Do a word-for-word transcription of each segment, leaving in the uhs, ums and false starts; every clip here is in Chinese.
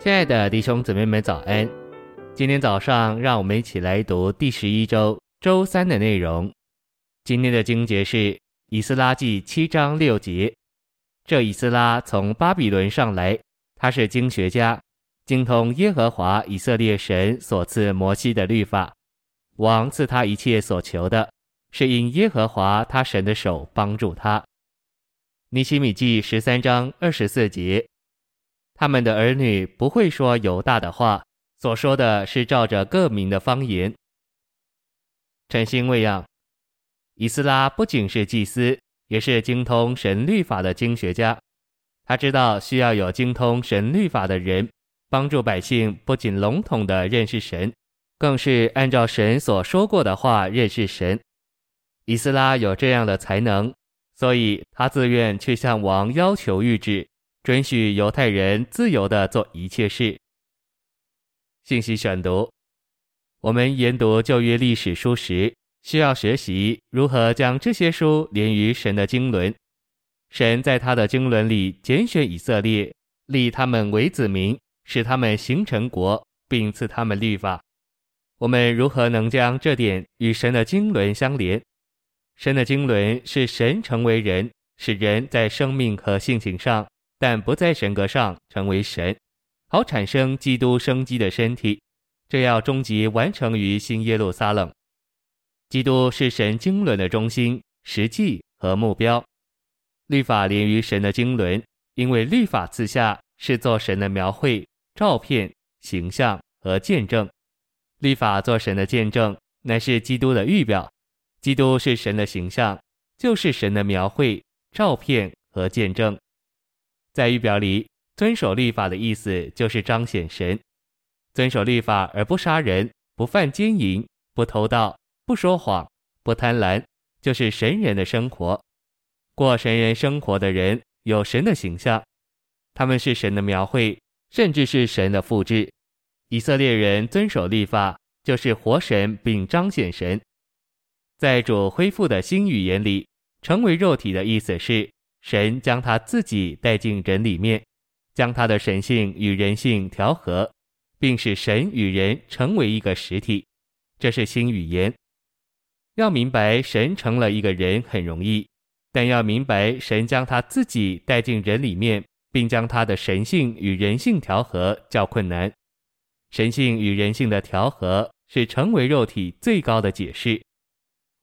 亲爱的弟兄姊妹们早安，今天早上让我们一起来读第十一周周三的内容。今天的经节是以斯拉记七章六节，这以斯拉从巴比伦上来，他是经学家，精通耶和华以色列神所赐摩西的律法，王赐他一切所求的，是因耶和华他神的手帮助他。尼希米记十三章二十四节，他们的儿女不会说犹大的话，所说的是照着各民的方言。晨星喂养，以斯拉不仅是祭司，也是精通神律法的经学家。他知道需要有精通神律法的人，帮助百姓不仅笼统地认识神，更是按照神所说过的话认识神。以斯拉有这样的才能，所以他自愿去向王要求谕旨，准许犹太人自由地做一切事。信息选读，我们研读旧约历史书时，需要学习如何将这些书连于神的经纶。神在他的经纶里拣选以色列，立他们为子民，使他们形成国，并赐他们律法。我们如何能将这点与神的经纶相连？神的经纶是神成为人，使人在生命和性情上，但不在神格上成为神，好产生基督生机的身体，这要终极完成于新耶路撒冷。基督是神经纶的中心、实际和目标。律法连于神的经纶，因为律法赐下是做神的描绘、照片、形象和见证。律法做神的见证，乃是基督的预表。基督是神的形象，就是神的描绘、照片和见证。在预表里，遵守律法的意思就是彰显神。遵守律法而不杀人、不犯奸淫、不偷盗、不说谎、不贪婪，就是神人的生活。过神人生活的人有神的形象，他们是神的描绘，甚至是神的复制。以色列人遵守律法，就是活神并彰显神。在主恢复的新语言里，成为肉体的意思是神将他自己带进人里面，将他的神性与人性调和，并使神与人成为一个实体。这是新语言。要明白神成了一个人很容易，但要明白神将他自己带进人里面，并将他的神性与人性调和较困难。神性与人性的调和是成为肉体最高的解释。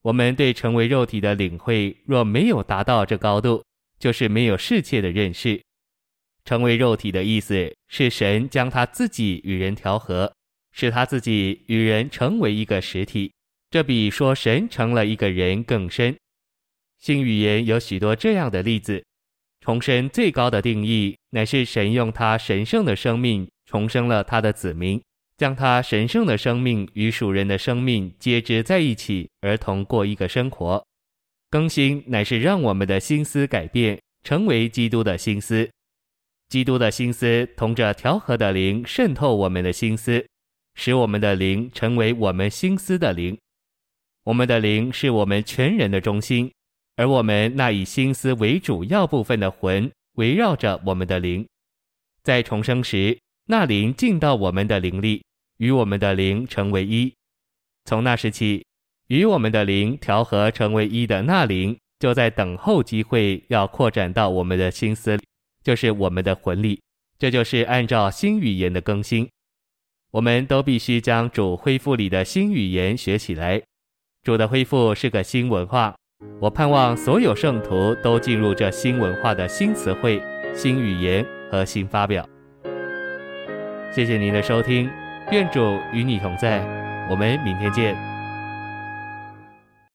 我们对成为肉体的领会若没有达到这高度，就是没有世切的认识。成为肉体的意思是神将他自己与人调和，使他自己与人成为一个实体，这比说神成了一个人更深。新语言有许多这样的例子。重生最高的定义，乃是神用他神圣的生命重生了他的子民，将他神圣的生命与属人的生命接织在一起，而同过一个生活。更新乃是让我们的心思改变，成为基督的心思。基督的心思同着调和的灵渗透我们的心思，使我们的灵成为我们心思的灵。我们的灵是我们全人的中心，而我们那以心思为主要部分的魂围绕着我们的灵。在重生时，那灵进到我们的灵里，与我们的灵成为一。从那时起，与我们的灵调和成为一的那灵，就在等候机会要扩展到我们的心思里，就是我们的魂里。这就是按照新语言的更新。我们都必须将主恢复里的新语言学起来。主的恢复是个新文化，我盼望所有圣徒都进入这新文化的新词汇、新语言和新发表。谢谢您的收听，愿主与你同在，我们明天见。